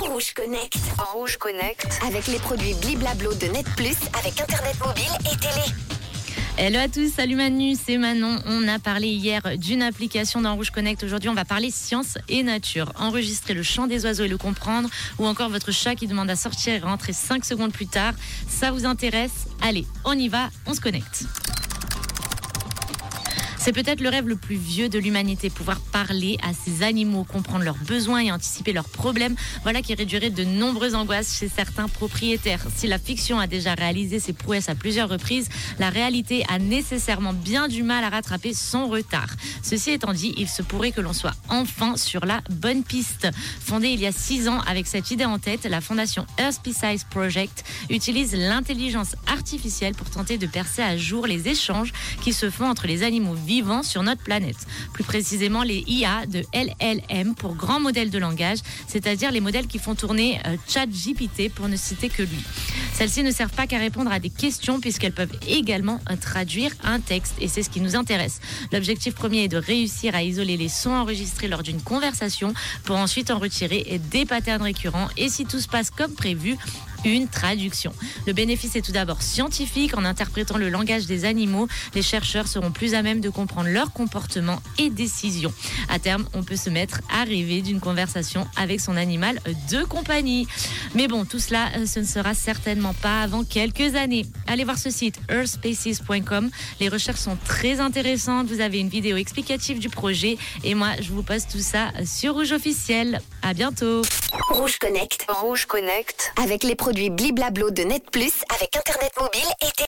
Rouge Connect avec les produits Bli Blablo de Net Plus avec internet mobile et télé. Hello à tous, salut Manu, c'est Manon. On a parlé hier d'une application dans Rouge Connect. Aujourd'hui, on va parler science et nature. Enregistrer le chant des oiseaux et le comprendre, ou encore votre chat qui demande à sortir et rentrer 5 secondes plus tard. Ça vous intéresse? Allez, on y va, on se connecte. C'est peut-être le rêve le plus vieux de l'humanité, pouvoir parler à ces animaux, comprendre leurs besoins et anticiper leurs problèmes. Voilà qui réduirait de nombreuses angoisses chez certains propriétaires. Si la fiction a déjà réalisé ses prouesses à plusieurs reprises, la réalité a nécessairement bien du mal à rattraper son retard. Ceci étant dit, il se pourrait que l'on soit enfin sur la bonne piste. Fondée il y a 6 ans avec cette idée en tête, la fondation Earth Species Project utilise l'intelligence artificielle pour tenter de percer à jour les échanges qui se font entre les animaux vivants sur notre planète. Plus précisément, les IA de LLM pour grands modèles de langage, c'est-à-dire les modèles qui font tourner ChatGPT pour ne citer que lui. Celles-ci ne servent pas qu'à répondre à des questions puisqu'elles peuvent également traduire un texte et c'est ce qui nous intéresse. L'objectif premier est de réussir à isoler les sons enregistrés lors d'une conversation pour ensuite en retirer des patterns récurrents et si tout se passe comme prévu, une traduction. Le bénéfice est tout d'abord scientifique. En interprétant le langage des animaux, les chercheurs seront plus à même de comprendre leur comportement et décisions. À terme, on peut se mettre à rêver d'une conversation avec son animal de compagnie. Mais bon, tout cela, ce ne sera certainement pas avant quelques années. Allez voir ce site earthspecies.com. Les recherches sont très intéressantes. Vous avez une vidéo explicative du projet et moi, je vous poste tout ça sur Rouge Officiel. À bientôt. Rouge Connect. Avec les produits Bli Blablo de Net Plus avec internet mobile et